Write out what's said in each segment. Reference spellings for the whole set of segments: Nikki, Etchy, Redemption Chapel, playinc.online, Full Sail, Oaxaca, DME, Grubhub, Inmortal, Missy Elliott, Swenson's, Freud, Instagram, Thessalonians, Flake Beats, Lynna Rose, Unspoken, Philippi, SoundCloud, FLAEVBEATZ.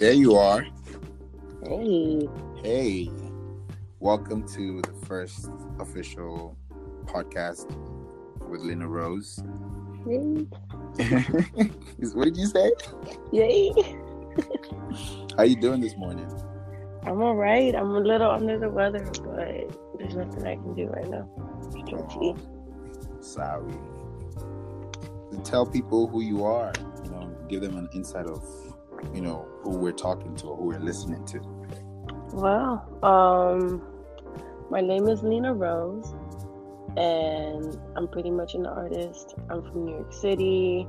There you are. Hey. Hey. Welcome to the first official podcast with Lynna Rose. Hey. What did you say? Yay. How you doing this morning? I'm all right. I'm a little under the weather, but there's nothing I can do right now. Sorry. Tell people who you are. You know, give them an insight of, you know, who we're talking to or who we're listening to. Well, my name is Lynna Rose, and I'm pretty much an artist. I'm from New York City.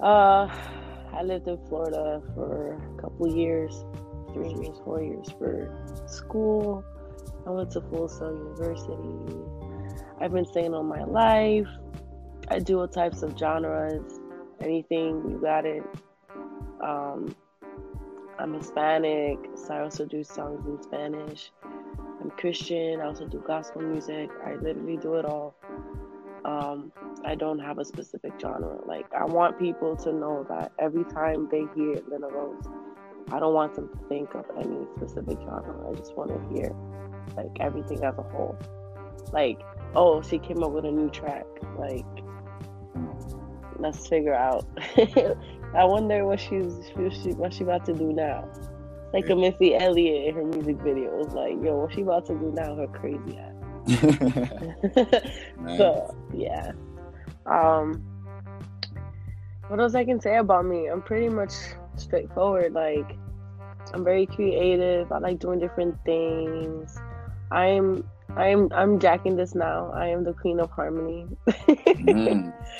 I lived in Florida for a couple years, 3 years, 4 years for school. I went to Full Sail University. I've been singing all my life. I do all types of genres, anything, you got it. I'm Hispanic, so I also do songs in Spanish. I'm Christian, I also do gospel music. I literally do it all. I don't have a specific genre. Like, I want people to know that every time they hear Lynna Rose, I don't want them to think of any specific genre. I just want to hear, like, everything as a whole. Like, oh, she came up with a new track. Like, let's figure out. I wonder what she about to do now. Like a Missy Elliott in her music videos. Like, yo, what she about to do now? Her crazy ass. Nice. So yeah. What else I can say about me? I'm pretty much straightforward. Like, I'm very creative. I like doing different things. I'm jacking this now. I am the queen of harmony.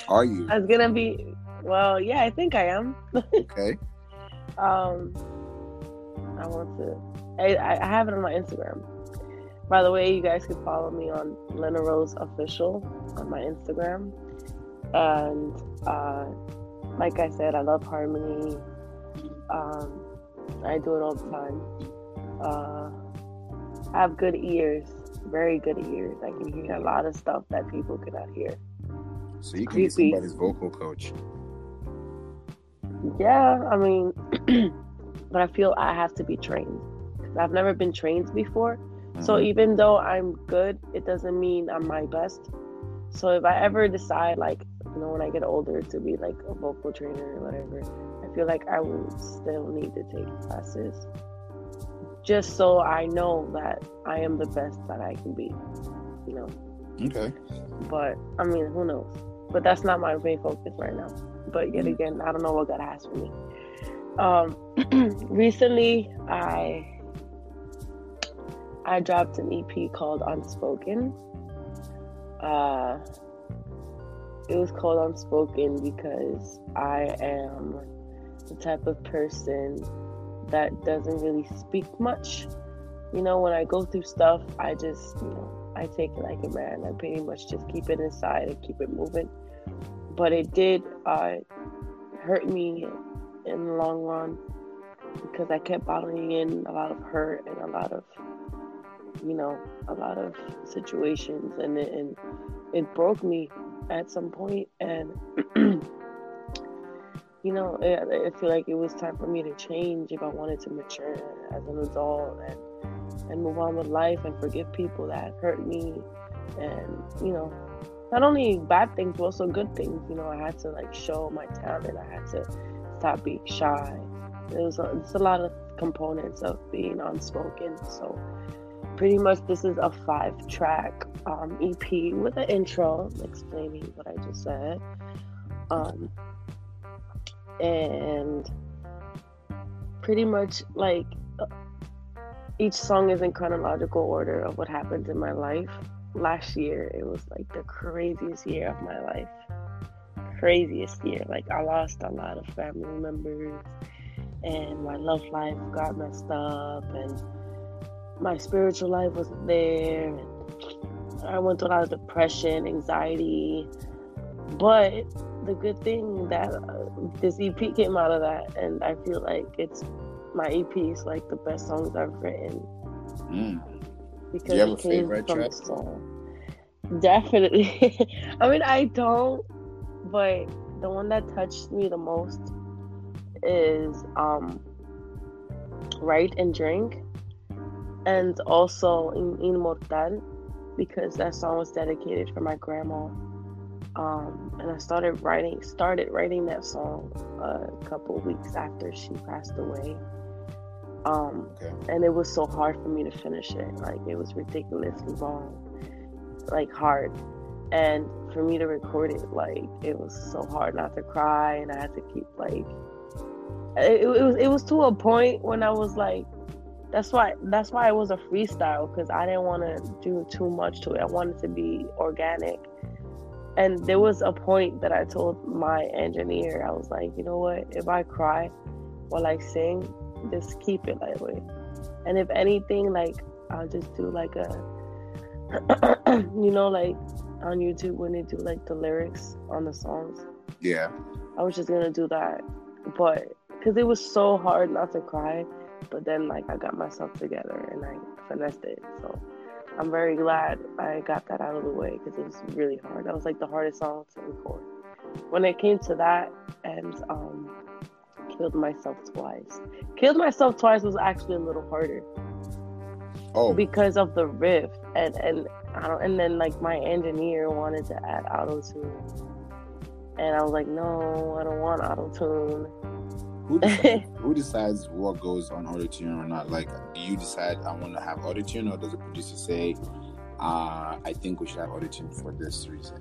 Are you? I was gonna be. Well, yeah, I think I am. Okay. I want to. I have it on my Instagram. By the way, you guys can follow me on Lynna Rose Official on my Instagram. And like I said, I love harmony. I do it all the time. I have good ears. Very good ears. I can hear a lot of stuff that people cannot hear. So you can be somebody's vocal coach. Yeah, I mean, but I feel I have to be trained because I've never been trained before. Mm-hmm. So even though I'm good, it doesn't mean I'm my best. So if I ever decide, like, you know, when I get older to be like a vocal trainer or whatever, I feel like I will still need to take classes just so I know that I am the best that I can be, you know. Okay. But, I mean, who knows? But that's not my main focus right now. But yet again, I don't know what God has for me. Recently, I dropped an EP called Unspoken. It was called Unspoken because I am the type of person that doesn't really speak much. You know, when I go through stuff, I just, you know, I take it like a man. I pretty much just keep it inside and keep it moving. But it did hurt me in the long run because I kept bottling in a lot of hurt and a lot of situations, and it broke me at some point. And you know, I feel like it was time for me to change if I wanted to mature as an adult and move on with life and forgive people that hurt me, and, you know, not only bad things but also good things. You know, I had to, like, show my talent. I had to stop being shy. It's a lot of components of being unspoken. So pretty much this is a 5-track EP with an intro explaining what I just said, and pretty much, like, each song is in chronological order of what happened in my life. Last year, it was like the craziest year of my life. Craziest year. Like, I lost a lot of family members, and my love life got messed up, and my spiritual life wasn't there. And I went through a lot of depression, anxiety. But the good thing that this EP came out of that, and I feel like it's my EP is like the best songs I've written. Because you have a favorite track? Definitely. I mean, I don't, but the one that touched me the most is write and drink, and also in Inmortal, because that song was dedicated for my grandma. And I started writing that song a couple weeks after she passed away. And it was so hard for me to finish it. Like, it was ridiculously long, like hard. And for me to record it, like, it was so hard not to cry, and I had to keep like, it was to a point when I was like, that's why it was a freestyle, because I didn't want to do too much to it. I wanted to be organic. And there was a point that I told my engineer, I was like, you know what, if I cry while I sing, just keep it that way. And if anything, like, I'll just do like a you know, like on YouTube when they do like the lyrics on the songs. Yeah, I was just gonna do that, but because it was so hard not to cry. But then, like, I got myself together and I finessed it, so I'm very glad I got that out of the way, because it was really hard. That was like the hardest song to record. When it came to that, and Killed Myself Twice was actually a little harder. Oh, because of the riff, and then like my engineer wanted to add auto-tune, and I was like, no, I don't want auto-tune. Who decides what goes on auto-tune or not? Like, do you decide I want to have auto-tune, or does the producer say, I think we should have auto-tune for this reason?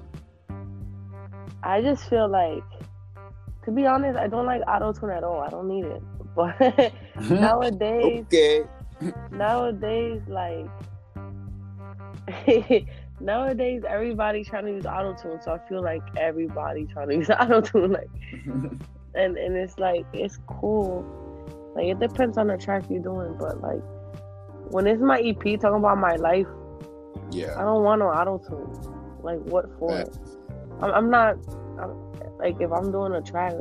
I just feel like, to be honest, I don't like auto-tune at all. I don't need it. But nowadays, everybody trying to use auto-tune, so I feel like everybody trying to use auto-tune, like. And it's like, it's cool. Like, it depends on the track you're doing, but like, when it's my EP talking about my life, yeah, I don't want no auto-tune. Like, what for? I'm not like, if I'm doing a track,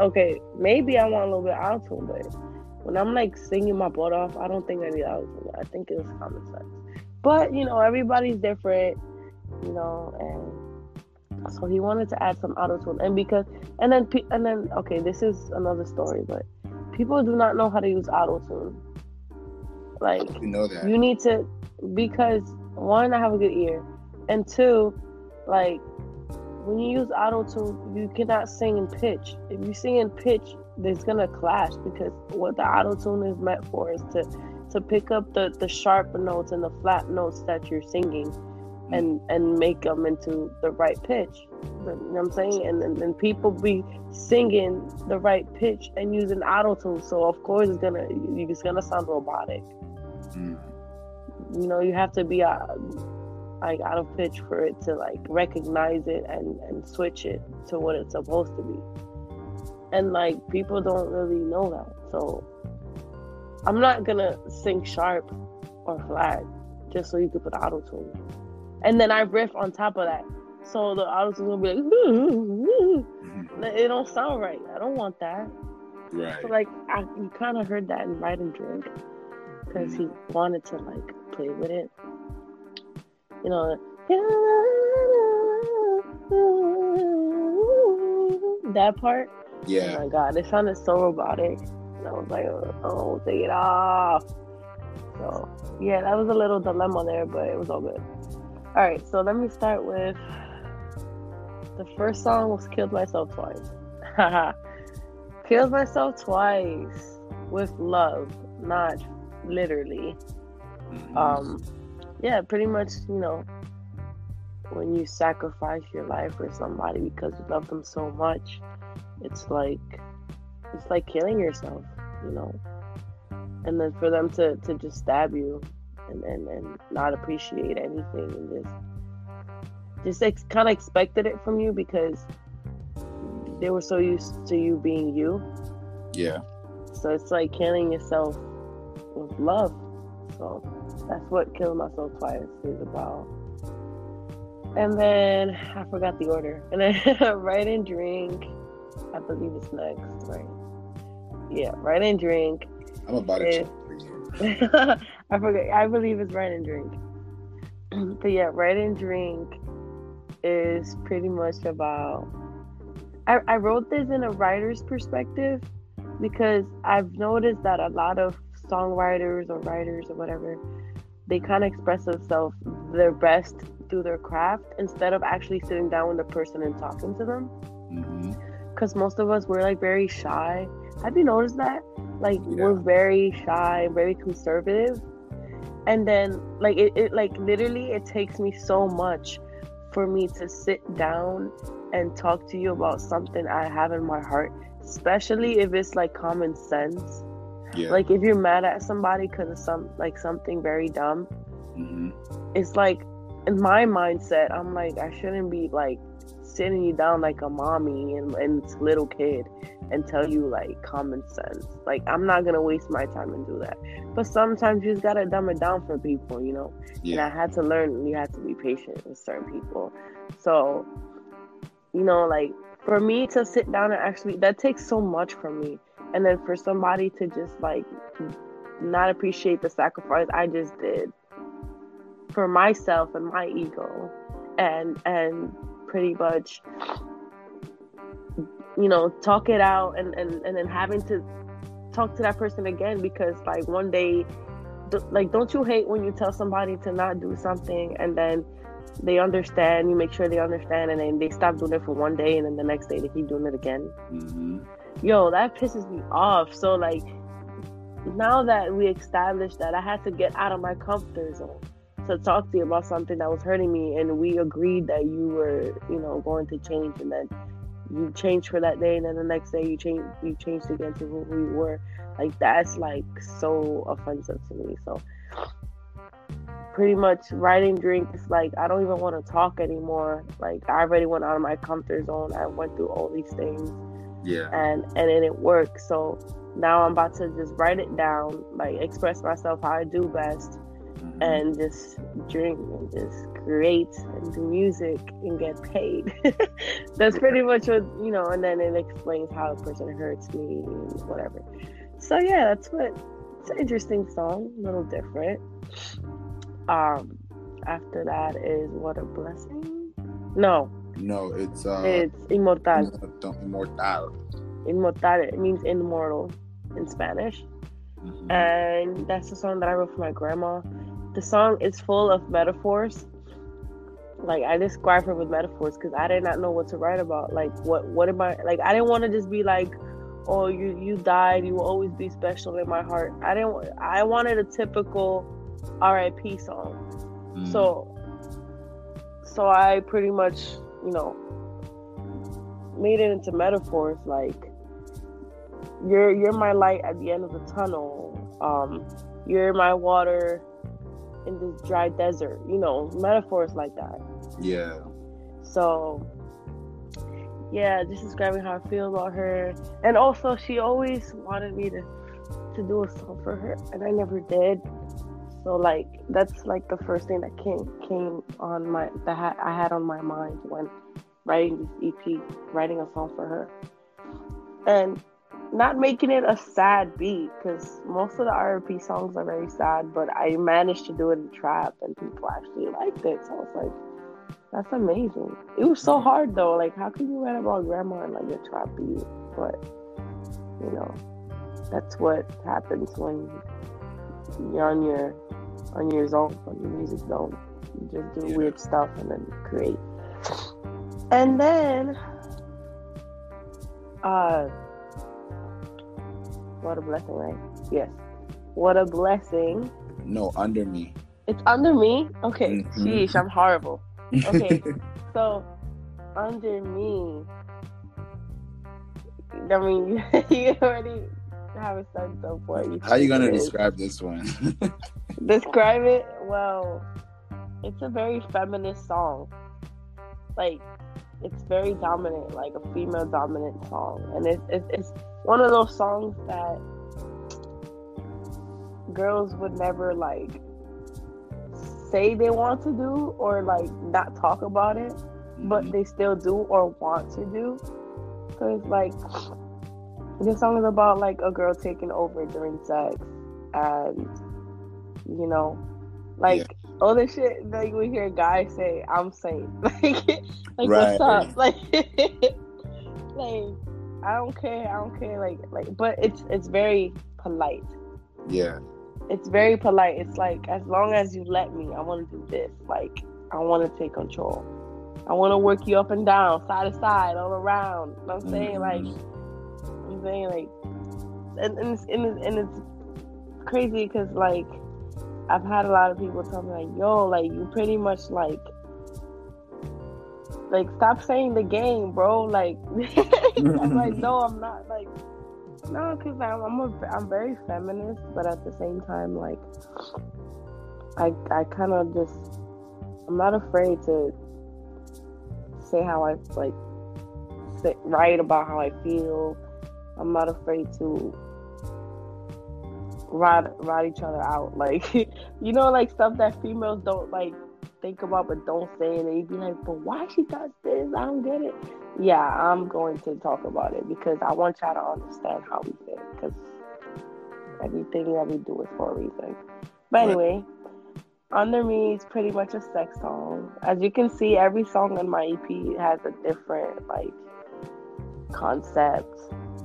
okay, maybe I want a little bit auto-tune, but when I'm like singing my butt off, I don't think I need auto-tune. I think it's common sense. But, you know, everybody's different, you know, and so he wanted to add some auto-tune, and then okay, this is another story, but people do not know how to use auto-tune. Like, you know that you need to, because one, I have a good ear, and two, like, when you use auto-tune, you cannot sing in pitch. If you sing in pitch, there's gonna clash, because what the auto-tune is meant for is to pick up the sharp notes and the flat notes that you're singing, and make them into the right pitch. You know what I'm saying? And people be singing the right pitch and using auto-tune, so of course it's gonna sound robotic. You know, you have to be like out of pitch for it to like recognize it and switch it to what it's supposed to be. And like, people don't really know that. So I'm not gonna sing sharp or flat just so you could put auto-tune. And then I riff on top of that, so the audience is gonna be like, it don't sound right. I don't want that. Right. So like, you kind of heard that in Ride and Drink, because he wanted to like play with it. You know, that part. Yeah. Oh my God, it sounded so robotic. And I was like, oh, take it off. So yeah, that was a little dilemma there, but it was all good. All right, so let me start with the first song was Killed Myself Twice. Killed myself twice with love, not literally. Yeah, pretty much, you know, when you sacrifice your life for somebody because you love them so much, it's like killing yourself, you know. And then for them to just stab you, and not appreciate anything, and just kind of expected it from you because they were so used to you being you. Yeah. So it's like killing yourself with love. So that's what Killing Myself Twice is about. And then I forgot the order. And then Write and Drink, I believe it's next, right? Yeah, Write and Drink. I'm about to check for you. I forget. I believe it's Write and Drink. But yeah, Write and Drink is pretty much about, I wrote this in a writer's perspective because I've noticed that a lot of songwriters or writers or whatever, they kind of express themselves their best through their craft instead of actually sitting down with the person and talking to them. Because most of us, we're like very shy. Have you noticed that? Like, we're very shy, very conservative. And then, like, it like literally it takes me so much for me to sit down and talk to you about something I have in my heart, especially if it's like common sense. Yeah. Like, if you're mad at somebody because of something very dumb, it's like, in my mindset, I'm like, I shouldn't be like sitting you down like a mommy and little kid and tell you like common sense. Like, I'm not gonna waste my time and do that. But sometimes you just gotta dumb it down for people, you know? Yeah. And I had to learn you have to be patient with certain people. So, you know, like, for me to sit down and actually, that takes so much from me. And then for somebody to just like not appreciate the sacrifice I just did for myself and my ego, and pretty much, you know, talk it out and then having to talk to that person again, because like one day, like, don't you hate when you tell somebody to not do something and then they understand, you make sure they understand, and then they stop doing it for one day, and then the next day they keep doing it again? Yo, that pisses me off. So like, now that we established that, I had to get out of my comfort zone to talk to you about something that was hurting me, and we agreed that you were, you know, going to change, and then you changed for that day, and then the next day you changed again to who you were. Like, that's like so offensive to me. So pretty much writing drink, it's like I don't even want to talk anymore. Like, I already went out of my comfort zone. I went through all these things. Yeah. And it worked. So now I'm about to just write it down, like express myself how I do best, and just drink and just create and do music and get paid. That's pretty much what, you know, and then it explains how a person hurts me and whatever. So yeah, that's what, it's an interesting song, a little different. After that is What a Blessing. No, it's Inmortal. Inmortal, it means immortal in Spanish. And that's the song that I wrote for my grandma. The song is full of metaphors. Like, I describe her with metaphors because I did not know what to write about. Like, what am I, like, I didn't want to just be like, oh, you died, you will always be special in my heart. I wanted a typical R.I.P. song. So I pretty much, you know, made it into metaphors like, You're my light at the end of the tunnel. You're my water in this dry desert. You know, metaphors like that. Yeah. So, yeah, just describing how I feel about her. And also, she always wanted me to do a song for her, and I never did. So, like, that's like the first thing that came on my I had on my mind when writing this EP, writing a song for her, and not making it a sad beat, because most of the R&B songs are very sad, but I managed to do it in trap and people actually liked it. So I was like, that's amazing. It was so hard though. Like, how can you write about grandma in like a trap beat? But, you know, that's what happens when you're on your zone, on your music zone. You just do weird stuff and then create. And then, What a Blessing, right? Yes. What a Blessing. No, Under Me. It's Under Me? Okay. Sheesh, I'm horrible. Okay. So, Under Me. I mean, you already have a sense of what you... How are you going to describe this one? Describe it? Well, it's a very feminist song. Like, it's very dominant, like a female dominant song. And it's one of those songs that girls would never like say they want to do, or like not talk about it, but they still do or want to do. So it's like, this song is about like a girl taking over during sex, and you know, like all the shit like we hear guys say, I'm safe. Like, what's up? Like Like, I don't care. Like, but it's very polite. Yeah. It's very polite. It's like, as long as you let me, I want to do this. Like, I want to take control. I want to work you up and down, side to side, all around. You know what I'm saying? Like, I'm saying, like, and it's crazy because, like, I've had a lot of people tell me, like, yo, like, you pretty much, like, stop saying the game, bro. Like, I'm like, no, I'm not. Like, no, because I'm very feminist, but at the same time, like, I kind of just, I'm not afraid to say how I, like, write about how I feel. I'm not afraid to ride each other out, like, you know, like, stuff that females don't, like, think about but don't say it, and you'd be like, but why she does this? I don't get it. Yeah, I'm going to talk about it because I want y'all to understand how we think, because everything that we do is for a reason. But anyway, Under Me is pretty much a sex song. As you can see, every song on my EP has a different, like, concept,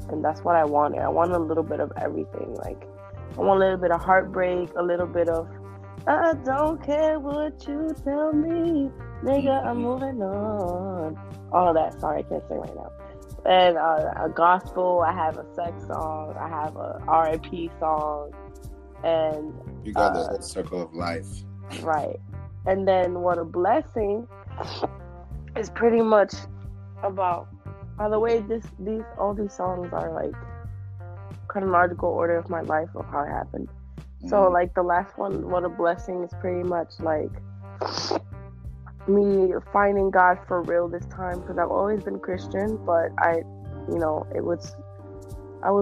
and that's what I wanted. I want a little bit of everything. Like, I want a little bit of heartbreak, a little bit of I don't care what you tell me, nigga, I'm moving on. All that. Sorry, I can't sing right now. And a gospel, I have a sex song, I have a R.I.P. song, and you got the circle of life. Right. And then What a Blessing is pretty much about, by the way, these songs are, like, chronological order of my life of how it happened. So, like, the last one, What a Blessing, is pretty much, like, me finding God for real this time, because I've always been Christian, but I was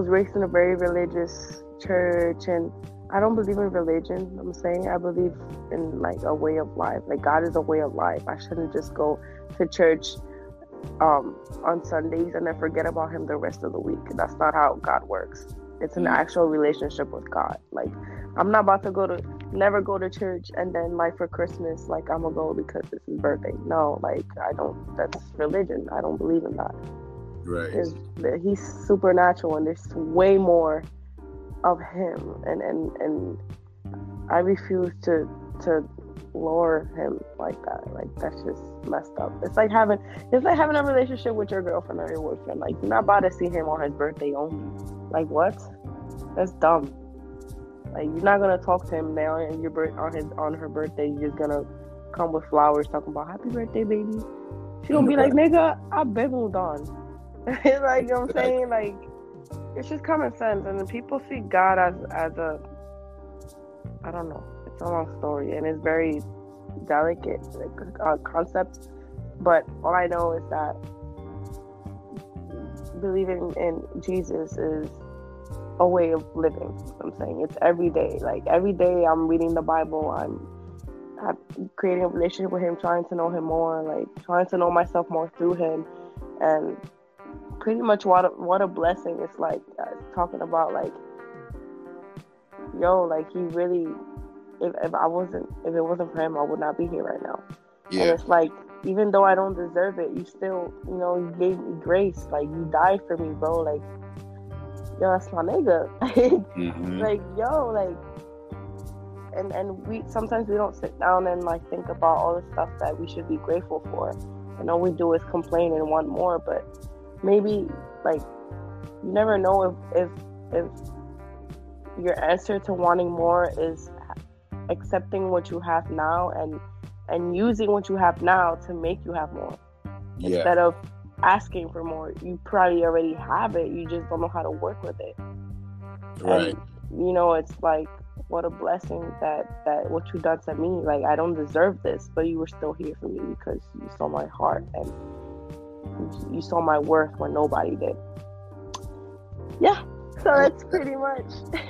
raised in a very religious church, and I don't believe in religion. I'm saying I believe in, like, a way of life. Like, God is a way of life. I shouldn't just go to church on Sundays and then forget about him the rest of the week. That's not how God works. It's an actual relationship with God. Like, I'm not about to never go to church and then, like, for Christmas, like, I'm gonna go because it's his birthday. No, like, I don't. That's religion. I don't believe in that. Right. He's supernatural, and there's way more of him, and I refuse to lower him like that. Like, that's just messed up. It's like having a relationship with your girlfriend or your boyfriend. Like, you're not about to see him on his birthday only. Like, what? That's dumb. Like, you're not gonna talk to him now and on her birthday. You're just gonna come with flowers talking about happy birthday, baby. She gonna be like, nigga, I've been moved on. Like, you know what I'm saying? Like, it's just common sense. And people see God as a, I don't know. It's a long story, and it's very delicate, like, concept. But all I know is that believing in Jesus is a way of living. I'm saying it's every day. Like, every day I'm reading the Bible, I'm creating a relationship with him, trying to know him more, like, trying to know myself more through him. And pretty much what a blessing. It's like talking about, like, yo, like, he really, if it wasn't for him, I would not be here right now. Yeah. And it's like, even though I don't deserve it, you still, you know, you gave me grace. Like, you died for me, bro. Like, yo, that's my nigga. Like, yo, like, and we sometimes we don't sit down and, like, think about all the stuff that we should be grateful for, and all we do is complain and want more. But maybe, like, you never know if your answer to wanting more is accepting what you have now and using what you have now to make you have more. Yeah. Instead of asking for more, you probably already have it. You just don't know how to work with it. Right. And, you know, it's like, what a blessing that what you done to me. Like, I don't deserve this, but you were still here for me because you saw my heart and you saw my worth when nobody did. Yeah. So that's pretty much.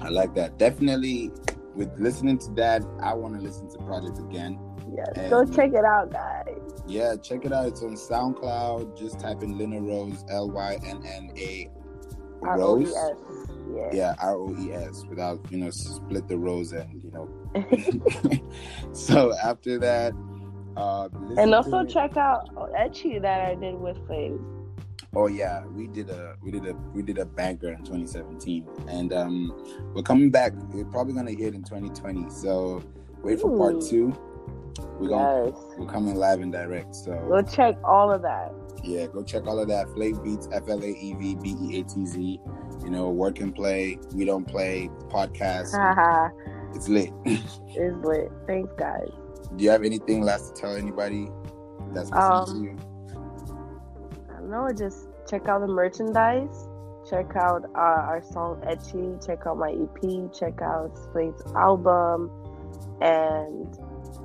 I like that. Definitely. With listening to that, I want to listen to Project again. Yeah, and go check it out, guys. Yeah, check it out. It's on SoundCloud. Just type in Lynna Rose, Lynna Rose. R-O-E-S. Yeah, R-O-E-S. Without, you know, split the Rose and, you know. So after that, and also check out Etchy that I did with Flake. Oh yeah, we did a banger in 2017, and we're coming back. We're probably gonna hit in 2020, so wait for part two. We're coming live and direct. So go check all of that. Yeah, go check all of that. Flake Beats, FLAEVBEATZ. You know, work and play. We don't play podcast. It's lit. It's lit. Thanks, guys. Do you have anything last to tell anybody that's listening to you? No, just check out the merchandise, check out our song Etchy, check out my EP, check out Slate's album, and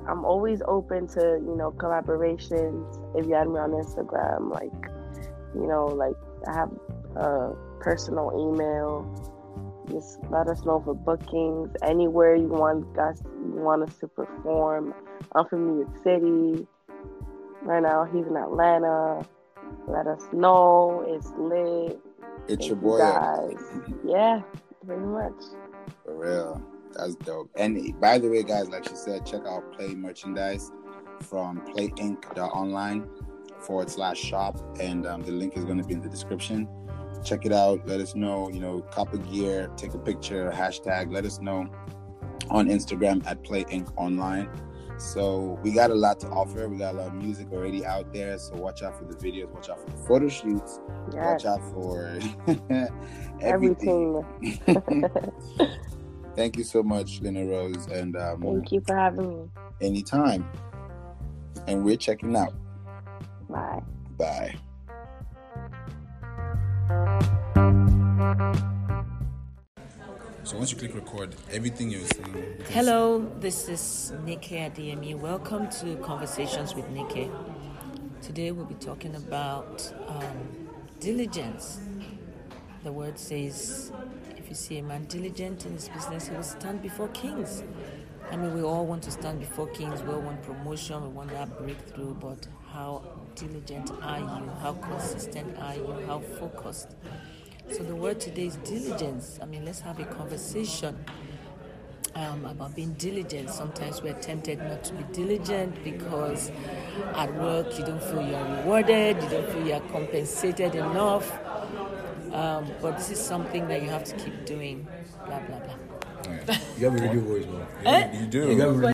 I'm always open to, you know, collaborations. If you add me on Instagram, like, you know, like I have a personal email. Just let us know for bookings, anywhere you want us to perform. I'm from New York City. Right now, he's in Atlanta. Let us know. It's lit. It's your boy. Yeah, pretty much. For real. That's dope. And by the way, guys, like she said, check out Play merchandise from playinc.online/shop. And the link is going to be in the description. Check it out. Let us know. You know, cop a gear, take a picture, hashtag. Let us know on Instagram at playinc.online. So we got a lot to offer. We got a lot of music already out there. So watch out for the videos. Watch out for the photo shoots. Yes. Watch out for everything. Thank you so much, Lynna Rose. And thank you for having me. Anytime. And we're checking out. Bye. Bye. So once you click record, everything you're seeing... Hello, this is Nikki at DME. Welcome to Conversations with Nikki. Today we'll be talking about diligence. The word says, if you see a man diligent in his business, he will stand before kings. I mean, we all want to stand before kings. We all want promotion. We want that breakthrough. But how diligent are you? How consistent are you? How focused? So the word today is diligence. I mean, let's have a conversation about being diligent. Sometimes we're tempted not to be diligent because at work you don't feel you're rewarded, you don't feel you're compensated enough. But this is something that you have to keep doing. Blah, blah, blah. Yeah. You have a radio voice, man. You do. You have a radio